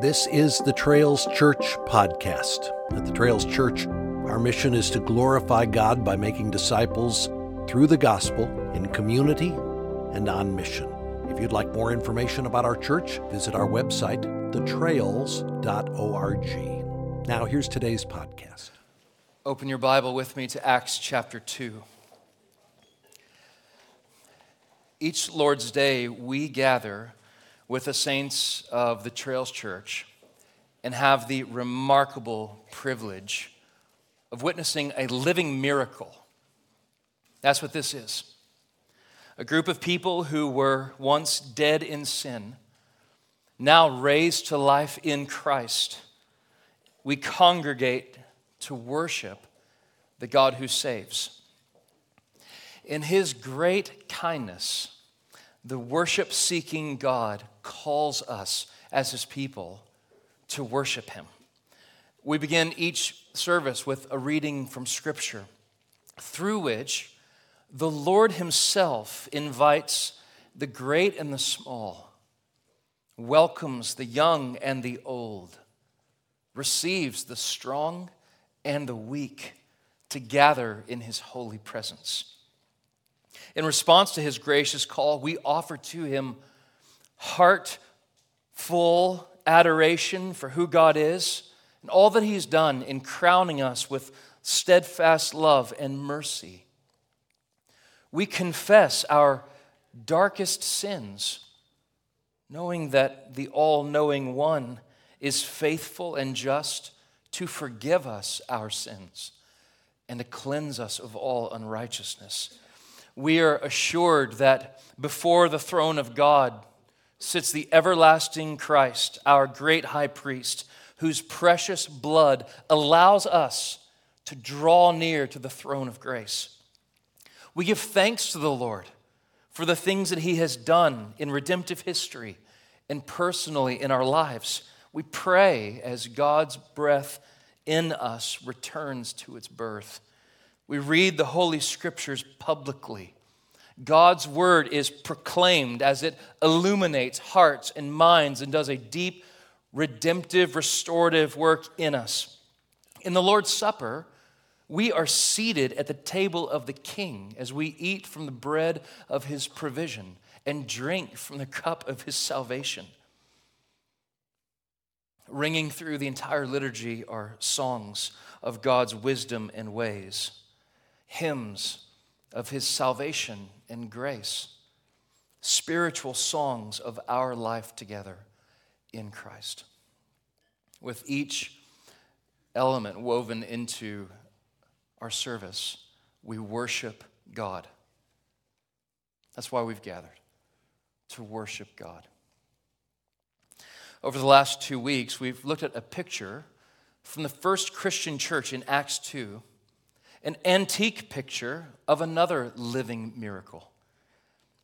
This is the Trails Church podcast. At the Trails Church, our mission is to glorify God by making disciples through the gospel, in community, and on mission. If you'd like more information about our church, visit our website, thetrails.org. Now, here's today's podcast. Open your Bible with me to Acts chapter 2. Each Lord's Day, we gather with the saints of the Trails Church and have the remarkable privilege of witnessing a living miracle. That's what this is. A group of people who were once dead in sin, now raised to life in Christ. We congregate to worship the God who saves. In his great kindness, the worship-seeking God calls us as his people to worship him. We begin each service with a reading from Scripture, through which the Lord himself invites the great and the small, welcomes the young and the old, receives the strong and the weak to gather in his holy presence. In response to his gracious call, we offer to him heartful adoration for who God is and all that he's done in crowning us with steadfast love and mercy. We confess our darkest sins, knowing that the all-knowing one is faithful and just to forgive us our sins and to cleanse us of all unrighteousness. We are assured that before the throne of God sits the everlasting Christ, our great high priest, whose precious blood allows us to draw near to the throne of grace. We give thanks to the Lord for the things that he has done in redemptive history and personally in our lives. We pray as God's breath in us returns to its birth. We read the Holy Scriptures publicly. God's word is proclaimed as it illuminates hearts and minds and does a deep, redemptive, restorative work in us. In the Lord's Supper, we are seated at the table of the King as we eat from the bread of his provision and drink from the cup of his salvation. Ringing through the entire liturgy are songs of God's wisdom and ways, hymns of his salvation and grace, spiritual songs of our life together in Christ. With each element woven into our service, we worship God. That's why we've gathered, to worship God. Over the last 2 weeks, we've looked at a picture from the first Christian church in Acts 2, an antique picture of another living miracle.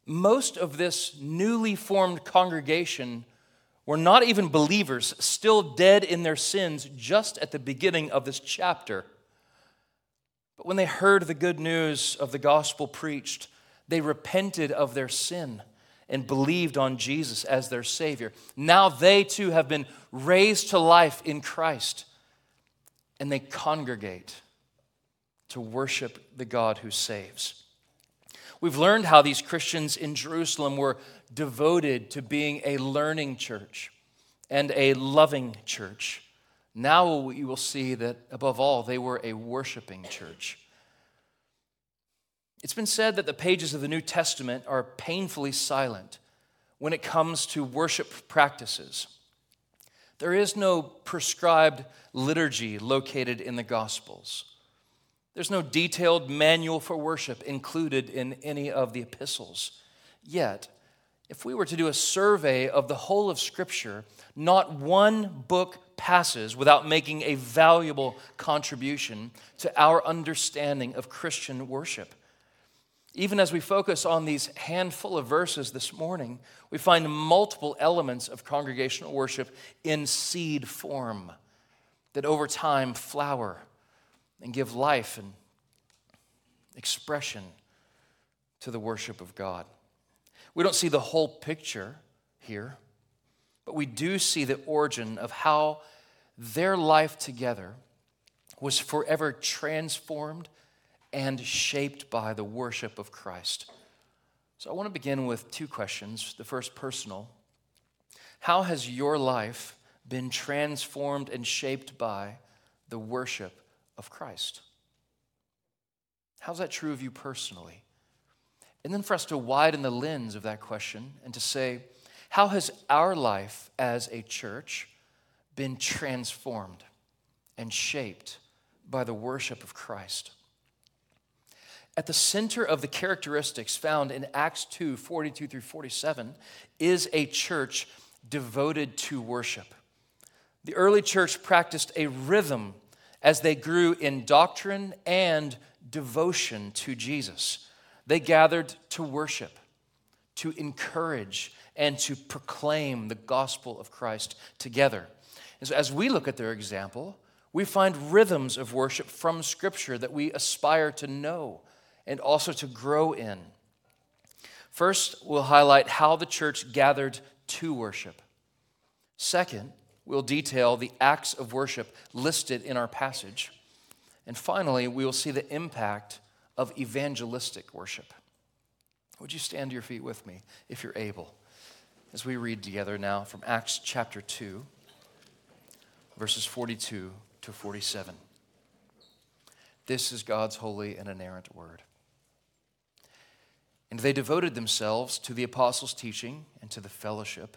Most of this newly formed congregation were not even believers, still dead in their sins just at the beginning of this chapter. But when they heard the good news of the gospel preached, they repented of their sin and believed on Jesus as their Savior. Now they too have been raised to life in Christ, and they congregate to worship the God who saves. We've learned how these Christians in Jerusalem were devoted to being a learning church and a loving church. Now you will see that, above all, they were a worshiping church. It's been said that the pages of the New Testament are painfully silent when it comes to worship practices. There is no prescribed liturgy located in the Gospels. There's no detailed manual for worship included in any of the epistles. Yet, if we were to do a survey of the whole of Scripture, not one book passes without making a valuable contribution to our understanding of Christian worship. Even as we focus on these handful of verses this morning, we find multiple elements of congregational worship in seed form that over time flower and give life and expression to the worship of God. We don't see the whole picture here. But we do see the origin of how their life together was forever transformed and shaped by the worship of Christ. So I want to begin with two questions. The first, personal. How has your life been transformed and shaped by the worship of Christ? How's that true of you personally? And then for us to widen the lens of that question and to say, how has our life as a church been transformed and shaped by the worship of Christ? At the center of the characteristics found in Acts 2, 42 through 47 is a church devoted to worship. The early church practiced a rhythm as they grew in doctrine and devotion to Jesus. They gathered to worship, to encourage, and to proclaim the gospel of Christ together. And so as we look at their example, we find rhythms of worship from Scripture that we aspire to know and also to grow in. First, we'll highlight how the church gathered to worship. Second, we'll detail the acts of worship listed in our passage. And finally, we will see the impact of evangelistic worship. Would you stand to your feet with me, if you're able, as we read together now from Acts chapter 2, verses 42 to 47. This is God's holy and inerrant word. And they devoted themselves to the apostles' teaching and to the fellowship,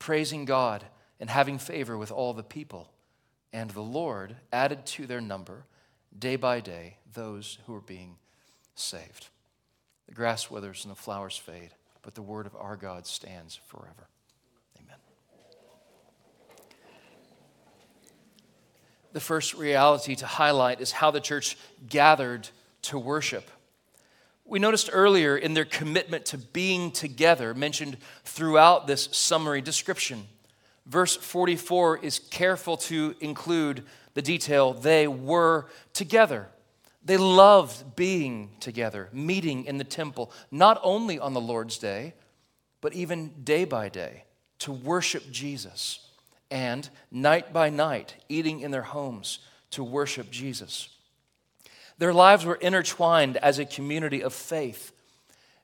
praising God and having favor with all the people. And the Lord added to their number, day by day, those who were being saved. The grass withers and the flowers fade, but the word of our God stands forever. Amen. The first reality to highlight is how the church gathered to worship. We noticed earlier in their commitment to being together, mentioned throughout this summary description. Verse 44 is careful to include the detail, they were together. They loved being together, meeting in the temple, not only on the Lord's Day, but even day by day, to worship Jesus, and night by night, eating in their homes to worship Jesus. Their lives were intertwined as a community of faith.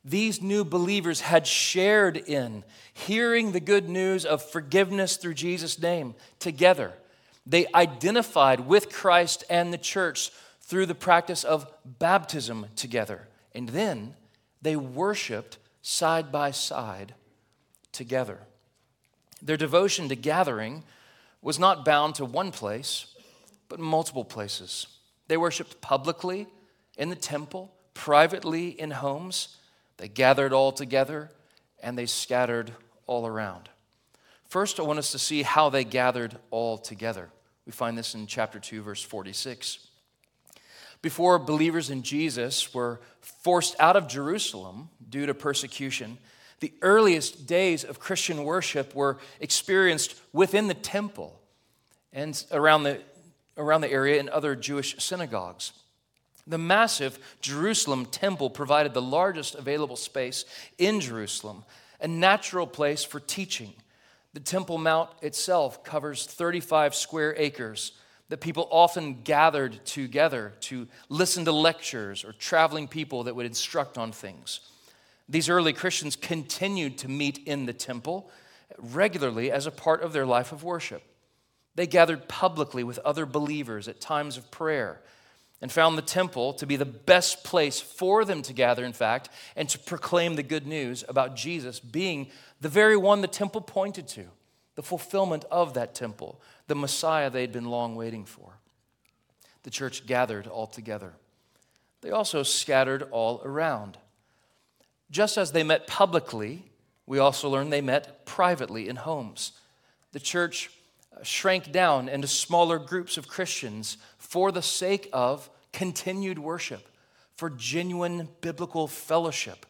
These new believers had shared in hearing the good news of forgiveness through Jesus' name together. They identified with Christ and the church through the practice of baptism together. And then they worshiped side by side together. Their devotion to gathering was not bound to one place, but multiple places. They worshiped publicly in the temple, privately in homes. They gathered all together, and they scattered all around. First, I want us to see how they gathered all together. We find this in chapter 2, verse 46. Before believers in Jesus were forced out of Jerusalem due to persecution, the earliest days of Christian worship were experienced within the temple and around the area in other Jewish synagogues. The massive Jerusalem temple provided the largest available space in Jerusalem, a natural place for teaching. The Temple Mount itself covers 35 square acres that people often gathered together to listen to lectures or traveling people that would instruct on things. These early Christians continued to meet in the temple regularly as a part of their life of worship. They gathered publicly with other believers at times of prayer and found the temple to be the best place for them to gather, in fact, and to proclaim the good news about Jesus being the very one the temple pointed to, the fulfillment of that temple, the Messiah they'd been long waiting for. The church gathered all together. They also scattered all around. Just as they met publicly, we also learn they met privately in homes. the church shrank down into smaller groups of Christians for the sake of continued worship, for genuine biblical fellowship.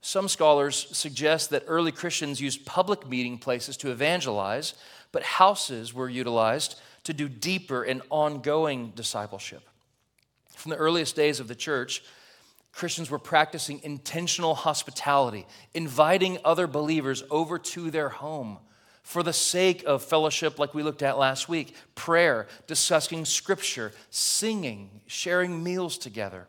Some scholars suggest that early Christians used public meeting places to evangelize, but houses were utilized to do deeper and ongoing discipleship. From the earliest days of the church, Christians were practicing intentional hospitality, inviting other believers over to their home for the sake of fellowship like we looked at last week, prayer, discussing scripture, singing, sharing meals together.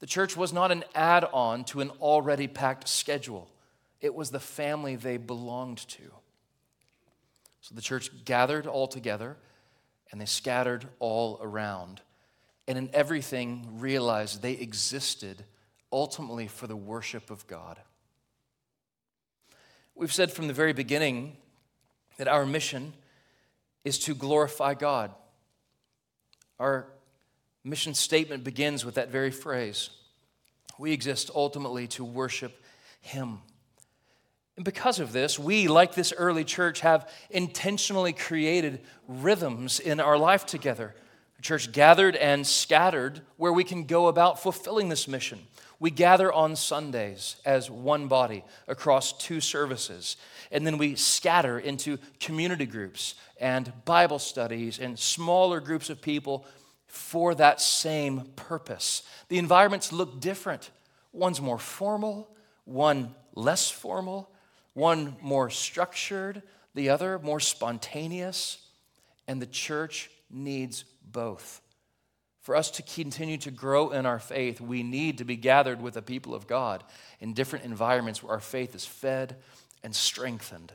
The church was not an add-on to an already packed schedule. It was the family they belonged to. So the church gathered all together, and they scattered all around. And in everything, realized they existed ultimately for the worship of God. We've said from the very beginning that our mission is to glorify God. Our mission statement begins with that very phrase. We exist ultimately to worship Him. And because of this, we, like this early church, have intentionally created rhythms in our life together. The church gathered and scattered where we can go about fulfilling this mission. We gather on Sundays as one body across two services, and then we scatter into community groups and Bible studies and smaller groups of people for that same purpose. The environments look different. One's more formal, one less formal, one more structured, the other more spontaneous, and the church needs both. For us to continue to grow in our faith, we need to be gathered with the people of God in different environments where our faith is fed and strengthened.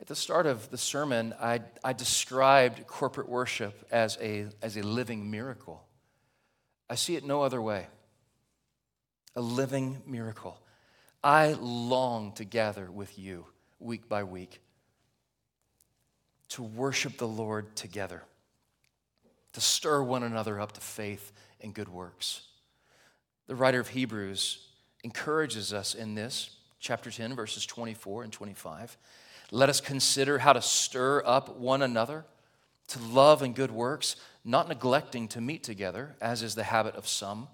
At the start of the sermon, I described corporate worship as a living miracle. I see it no other way. A living miracle. I long to gather with you week by week to worship the Lord together, to stir one another up to faith and good works. The writer of Hebrews encourages us in this, chapter 10, verses 24 and 25. Let us consider how to stir up one another to love and good works, not neglecting to meet together, as is the habit of some,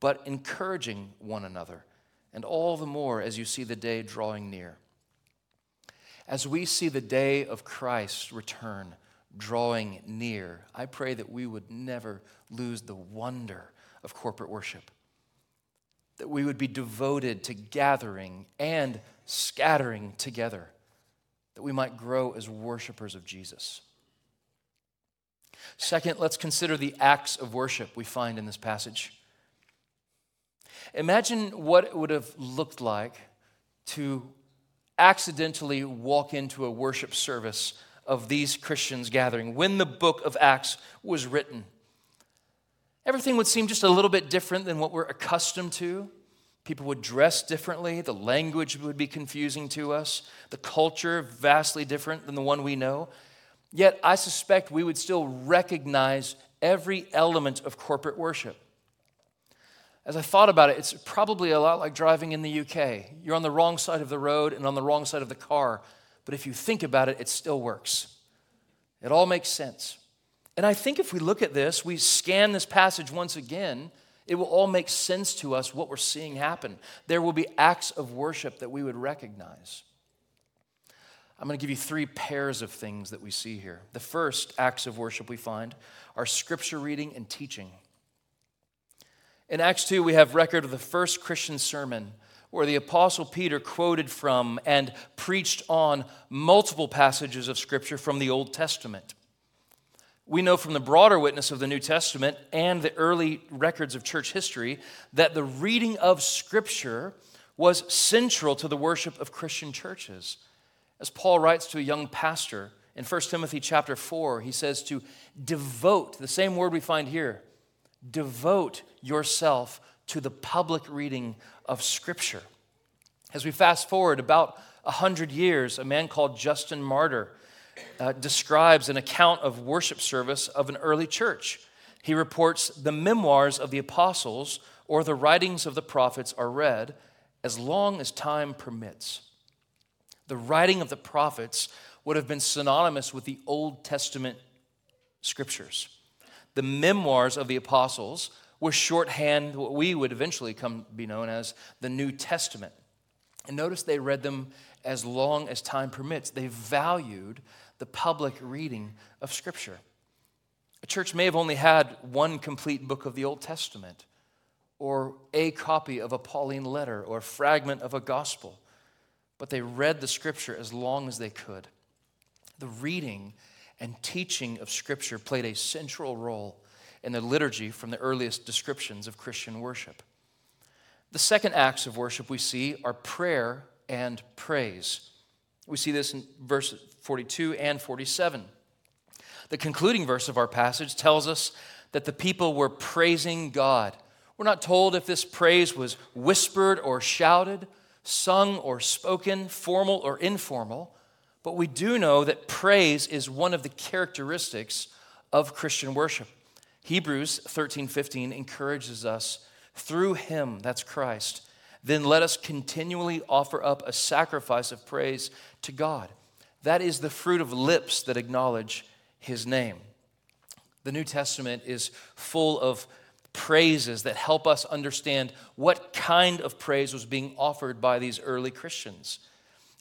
but encouraging one another, and all the more as you see the day drawing near. As we see the day of Christ's return drawing near, I pray that we would never lose the wonder of corporate worship, that we would be devoted to gathering and scattering together, that we might grow as worshipers of Jesus. Second, let's consider the acts of worship we find in this passage. Imagine what it would have looked like to accidentally walk into a worship service of these Christians gathering when the book of Acts was written. Everything would seem just a little bit different than what we're accustomed to. People would dress differently. The language would be confusing to us. The culture vastly different than the one we know. Yet I suspect we would still recognize every element of corporate worship. As I thought about it, it's probably a lot like driving in the UK. You're on the wrong side of the road and on the wrong side of the car. But if you think about it, it still works. It all makes sense. And I think if we look at this, we scan this passage once again, it will all make sense to us what we're seeing happen. There will be acts of worship that we would recognize. I'm going to give you three pairs of things that we see here. The first acts of worship we find are scripture reading and teaching. In Acts 2, we have record of the first Christian sermon where the Apostle Peter quoted from and preached on multiple passages of Scripture from the Old Testament. We know from the broader witness of the New Testament and the early records of church history that the reading of Scripture was central to the worship of Christian churches. As Paul writes to a young pastor in 1 Timothy chapter 4, he says to devote, the same word we find here, devote yourself to the public reading of Scripture. As we fast forward about 100 years, a man called Justin Martyr describes an account of worship service of an early church. He reports the memoirs of the apostles or the writings of the prophets are read as long as time permits. the writing of the prophets would have been synonymous with the Old Testament scriptures. The memoirs of the apostles were shorthand, what we would eventually come to be known as the New Testament. And notice they read them as long as time permits. They valued the public reading of Scripture. A church may have only had one complete book of the Old Testament, or a copy of a Pauline letter, or a fragment of a gospel, but they read the Scripture as long as they could. The reading and teaching of Scripture played a central role in the liturgy from the earliest descriptions of Christian worship. The second acts of worship we see are prayer and praise. We see this in verses 42 and 47. The concluding verse of our passage tells us that the people were praising God. We're not told if this praise was whispered or shouted, sung or spoken, formal or informal, but we do know that praise is one of the characteristics of Christian worship. Hebrews 13:15 encourages us, through him, that's Christ, then let us continually offer up a sacrifice of praise to God. That is the fruit of lips that acknowledge his name. The New Testament is full of praises that help us understand what kind of praise was being offered by these early Christians.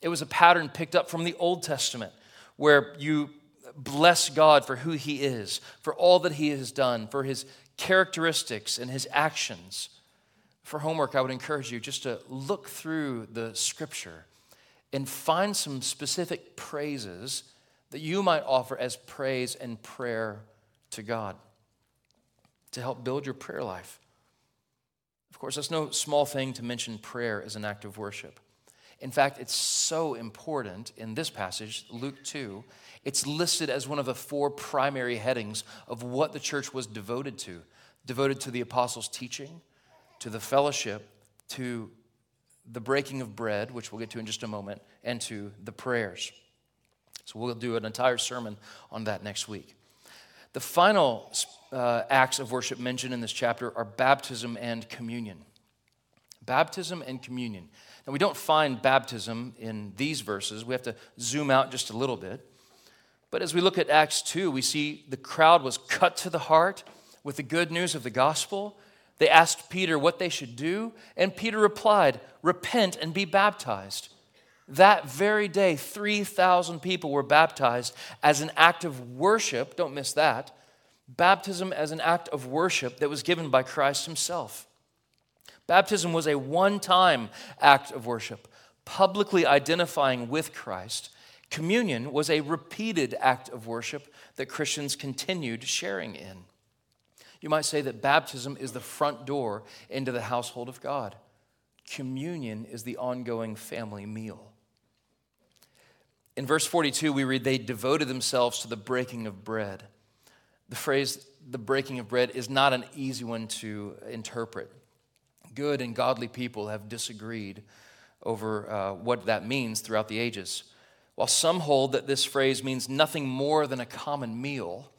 It was a pattern picked up from the Old Testament, where you bless God for who he is, for all that he has done, for his characteristics and his actions. For homework, I would encourage you just to look through the Scripture and find some specific praises that you might offer as praise and prayer to God to help build your prayer life. Of course, it's no small thing to mention prayer as an act of worship. In fact, it's so important in this passage, Luke 2, it's listed as one of the four primary headings of what the church was devoted to the apostles' teaching, to the fellowship, to the breaking of bread, which we'll get to in just a moment, and to the prayers. So we'll do an entire sermon on that next week. The final acts of worship mentioned in this chapter are baptism and communion. Baptism and communion. Now, we don't find baptism in these verses. We have to zoom out just a little bit. But as we look at Acts 2, we see the crowd was cut to the heart with the good news of the gospel. They asked Peter what they should do, and Peter replied, "Repent and be baptized." That very day, 3,000 people were baptized as an act of worship. Don't miss that. Baptism as an act of worship that was given by Christ himself. Baptism was a one-time act of worship, publicly identifying with Christ. Communion was a repeated act of worship that Christians continued sharing in. You might say that baptism is the front door into the household of God. Communion is the ongoing family meal. In verse 42, we read, they devoted themselves to the breaking of bread. The phrase, the breaking of bread, is not an easy one to interpret. Good and godly people have disagreed over what that means throughout the ages. While some hold that this phrase means nothing more than a common meal,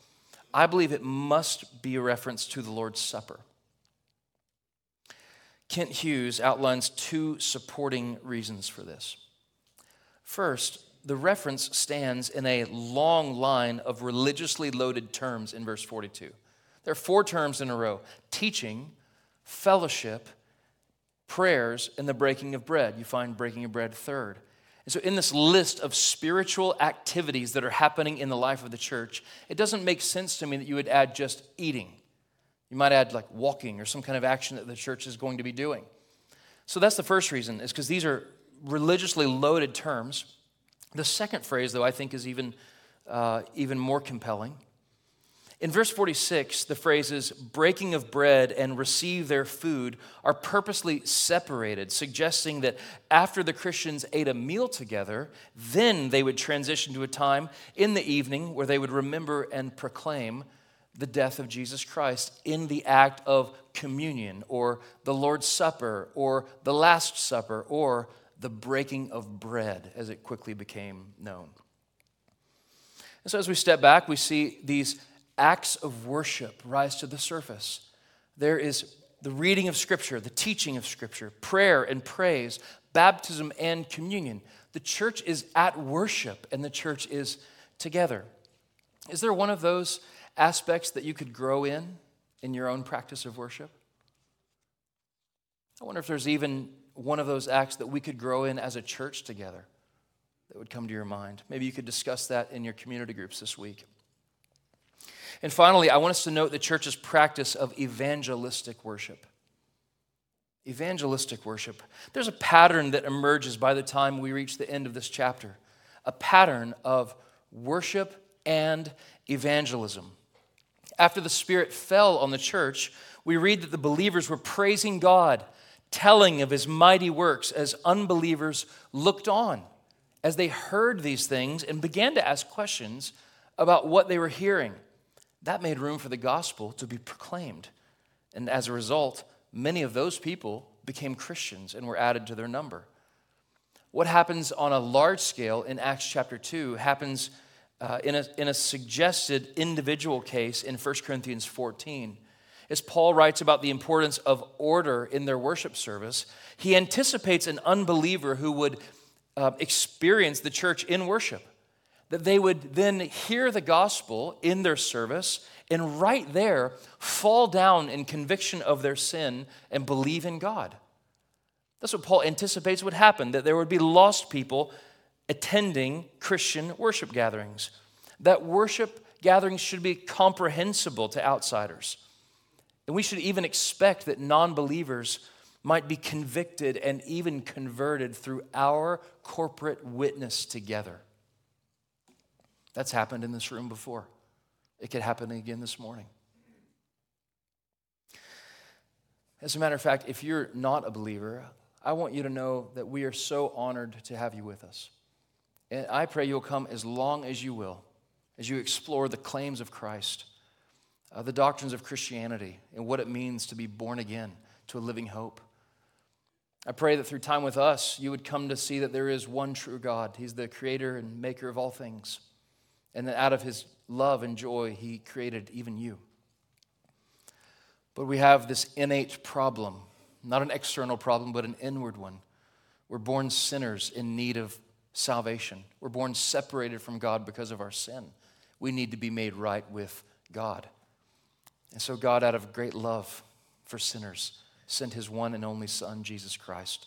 I believe it must be a reference to the Lord's Supper. Kent Hughes outlines two supporting reasons for this. First, the reference stands in a long line of religiously loaded terms in verse 42. There are four terms in a row: teaching, fellowship, prayers, and the breaking of bread. You find breaking of bread third. And so in this list of spiritual activities that are happening in the life of the church, it doesn't make sense to me that you would add just eating. You might add like walking or some kind of action that the church is going to be doing. So that's the first reason, is because these are religiously loaded terms. The second phrase, though, I think is even more compelling. In verse 46, the phrases breaking of bread and receive their food are purposely separated, suggesting that after the Christians ate a meal together, then they would transition to a time in the evening where they would remember and proclaim the death of Jesus Christ in the act of communion, or the Lord's Supper, or the Last Supper, or the breaking of bread, as it quickly became known. And so as we step back, we see these acts of worship rise to the surface. There is the reading of Scripture, the teaching of Scripture, prayer and praise, baptism and communion. The church is at worship, and the church is together. Is there one of those aspects that you could grow in your own practice of worship? I wonder if there's even one of those acts that we could grow in as a church together that would come to your mind. Maybe you could discuss that in your community groups this week. And finally, I want us to note the church's practice of evangelistic worship. Evangelistic worship. There's a pattern that emerges by the time we reach the end of this chapter, a pattern of worship and evangelism. After the Spirit fell on the church, we read that the believers were praising God, telling of his mighty works as unbelievers looked on, as they heard these things and began to ask questions about what they were hearing. That made room for the gospel to be proclaimed. And as a result, many of those people became Christians and were added to their number. What happens on a large scale in Acts chapter 2 happens in a suggested individual case in 1 Corinthians 14. As Paul writes about the importance of order in their worship service, he anticipates an unbeliever who would experience the church in worship, that they would then hear the gospel in their service and right there fall down in conviction of their sin and believe in God. That's what Paul anticipates would happen, that there would be lost people attending Christian worship gatherings, that worship gatherings should be comprehensible to outsiders. And we should even expect that non-believers might be convicted and even converted through our corporate witness together. That's happened in this room before. It could happen again this morning. As a matter of fact, if you're not a believer, I want you to know that we are so honored to have you with us. And I pray you'll come as long as you will, as you explore the claims of Christ, the doctrines of Christianity, and what it means to be born again to a living hope. I pray that through time with us, you would come to see that there is one true God. He's the creator and maker of all things. And that out of his love and joy, he created even you. But we have this innate problem, not an external problem, but an inward one. We're born sinners in need of salvation. We're born separated from God because of our sin. We need to be made right with God. And so God, out of great love for sinners, sent his one and only Son, Jesus Christ,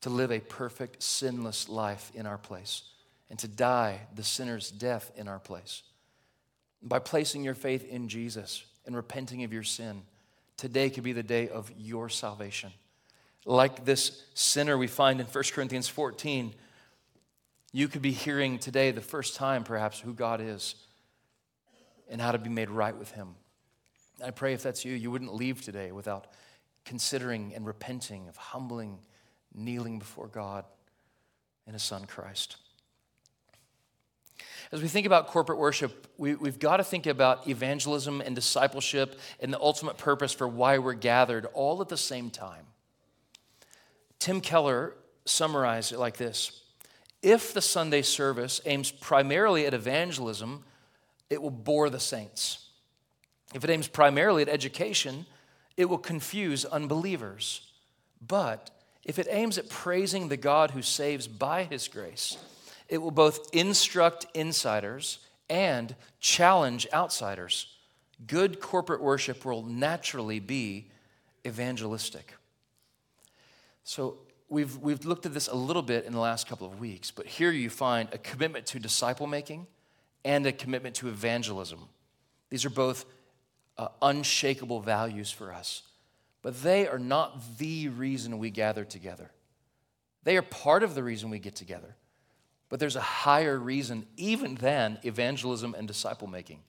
to live a perfect, sinless life in our place, and to die the sinner's death in our place. By placing your faith in Jesus and repenting of your sin, today could be the day of your salvation. Like this sinner we find in 1 Corinthians 14, you could be hearing today the first time perhaps who God is and how to be made right with him. I pray if that's you, you wouldn't leave today without considering and repenting of humbling, kneeling before God and his Son Christ. As we think about corporate worship, we've got to think about evangelism and discipleship and the ultimate purpose for why we're gathered all at the same time. Tim Keller summarized it like this: if the Sunday service aims primarily at evangelism, it will bore the saints. If it aims primarily at education, it will confuse unbelievers. But if it aims at praising the God who saves by his grace, it will both instruct insiders and challenge outsiders. Good corporate worship will naturally be evangelistic. So we've looked at this a little bit in the last couple of weeks, but here you find a commitment to disciple-making and a commitment to evangelism. These are both unshakable values for us, but they are not the reason we gather together. They are part of the reason we get together. But there's a higher reason even than evangelism and disciple-making.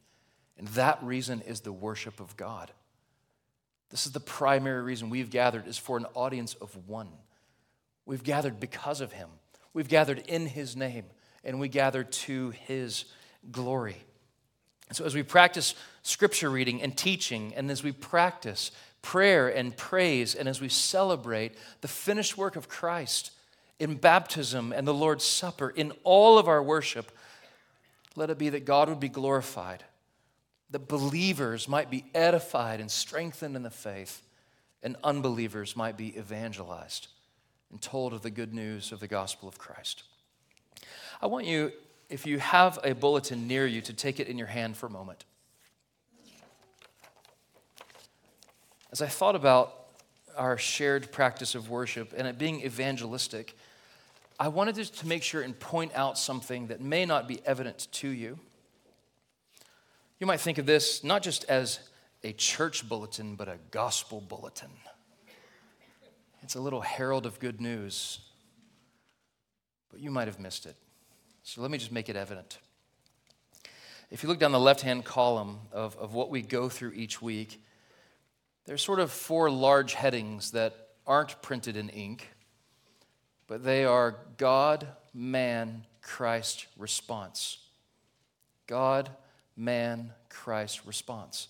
And that reason is the worship of God. This is the primary reason we've gathered, is for an audience of one. We've gathered because of him. We've gathered in his name, and we gather to his glory. And so as we practice scripture reading and teaching, and as we practice prayer and praise, and as we celebrate the finished work of Christ, in baptism and the Lord's Supper, in all of our worship, let it be that God would be glorified, that believers might be edified and strengthened in the faith, and unbelievers might be evangelized and told of the good news of the gospel of Christ. I want you, if you have a bulletin near you, to take it in your hand for a moment. As I thought about our shared practice of worship and it being evangelistic, I wanted to make sure and point out something that may not be evident to you. You might think of this not just as a church bulletin, but a gospel bulletin. It's a little herald of good news, but you might have missed it. So let me just make it evident. If you look down the left-hand column of what we go through each week, there's sort of four large headings that aren't printed in ink, but they are God, man, Christ, response. God, man, Christ, response.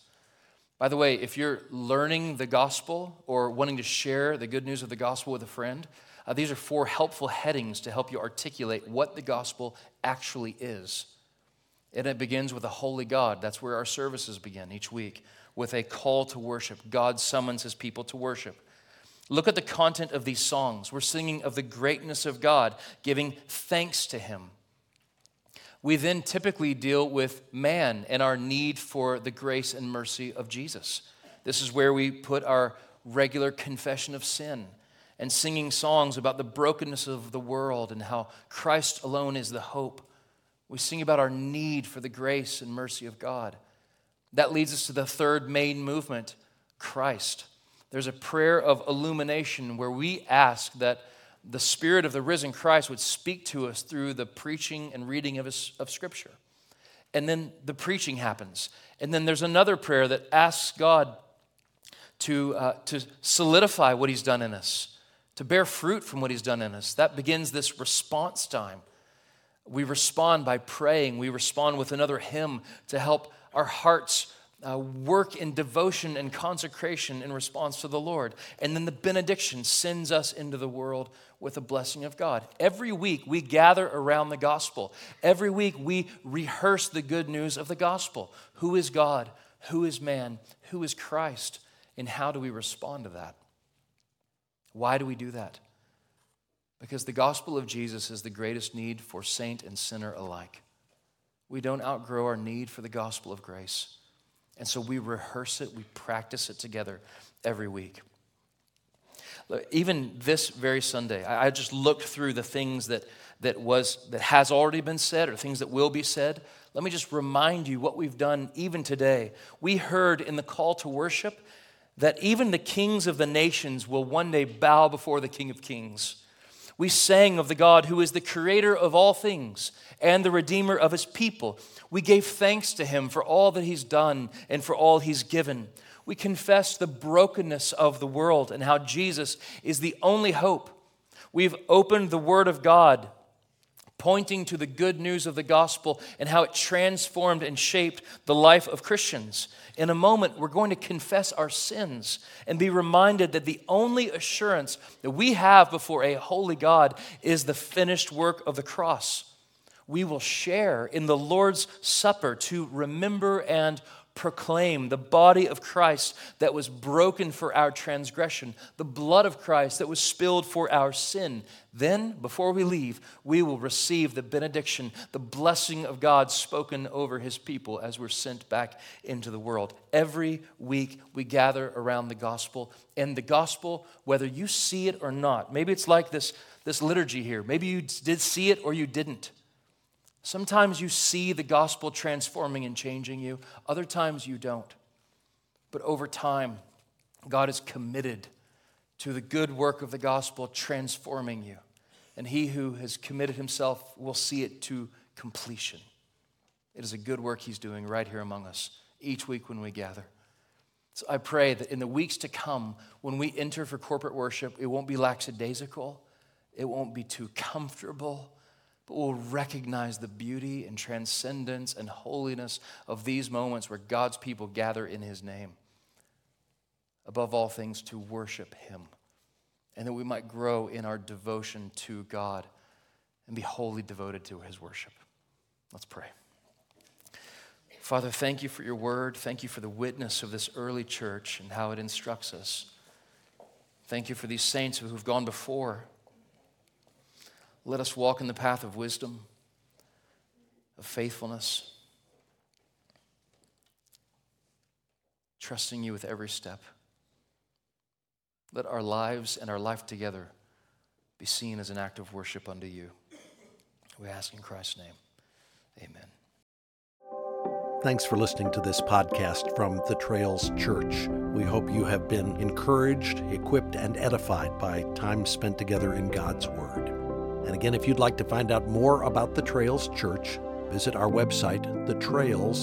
By the way, if you're learning the gospel or wanting to share the good news of the gospel with a friend, these are four helpful headings to help you articulate what the gospel actually is. And it begins with a holy God. That's where our services begin each week, with a call to worship. God summons his people to worship. Look at the content of these songs. We're singing of the greatness of God, giving thanks to him. We then typically deal with man and our need for the grace and mercy of Jesus. This is where we put our regular confession of sin and singing songs about the brokenness of the world and how Christ alone is the hope. We sing about our need for the grace and mercy of God. That leads us to the third main movement, Christ. There's a prayer of illumination where we ask that the Spirit of the risen Christ would speak to us through the preaching and reading of Scripture. And then the preaching happens. And then there's another prayer that asks God to solidify what he's done in us, to bear fruit from what he's done in us. That begins this response time. We respond by praying. We respond with another hymn to help our hearts work in devotion and consecration in response to the Lord. And then the benediction sends us into the world with the blessing of God. Every week we gather around the gospel. Every week we rehearse the good news of the gospel. Who is God? Who is man? Who is Christ? And how do we respond to that? Why do we do that? Because the gospel of Jesus is the greatest need for saint and sinner alike. We don't outgrow our need for the gospel of grace. And so we rehearse it, we practice it together every week. Even this very Sunday, I just looked through the things that has already been said or things that will be said. Let me just remind you what we've done even today. We heard in the call to worship that even the kings of the nations will one day bow before the King of Kings. We sang of the God who is the creator of all things and the redeemer of his people. We gave thanks to him for all that he's done and for all he's given. We confessed the brokenness of the world and how Jesus is the only hope. We've opened the Word of God, pointing to the good news of the gospel and how it transformed and shaped the life of Christians. In a moment, we're going to confess our sins and be reminded that the only assurance that we have before a holy God is the finished work of the cross. We will share in the Lord's Supper to remember and proclaim the body of Christ that was broken for our transgression, the blood of Christ that was spilled for our sin. Then, before we leave, we will receive the benediction, the blessing of God spoken over his people as we're sent back into the world. Every week we gather around the gospel, and the gospel, whether you see it or not, maybe it's like this liturgy here. Maybe you did see it or you didn't. Sometimes you see the gospel transforming and changing you. Other times you don't. But over time, God is committed to the good work of the gospel transforming you. And he who has committed himself will see it to completion. It is a good work he's doing right here among us each week when we gather. So I pray that in the weeks to come, when we enter for corporate worship, it won't be lackadaisical. It won't be too comfortable. But we'll recognize the beauty and transcendence and holiness of these moments where God's people gather in his name. Above all things, to worship him. And that we might grow in our devotion to God and be wholly devoted to his worship. Let's pray. Father, thank you for your word. Thank you for the witness of this early church and how it instructs us. Thank you for these saints who have gone before. Let us walk in the path of wisdom, of faithfulness, trusting you with every step. Let our lives and our life together be seen as an act of worship unto you. We ask in Christ's name. Amen. Thanks for listening to this podcast from the Trails Church. We hope you have been encouraged, equipped, and edified by time spent together in God's Word. And again, if you'd like to find out more about the Trails Church, visit our website, thetrails.org.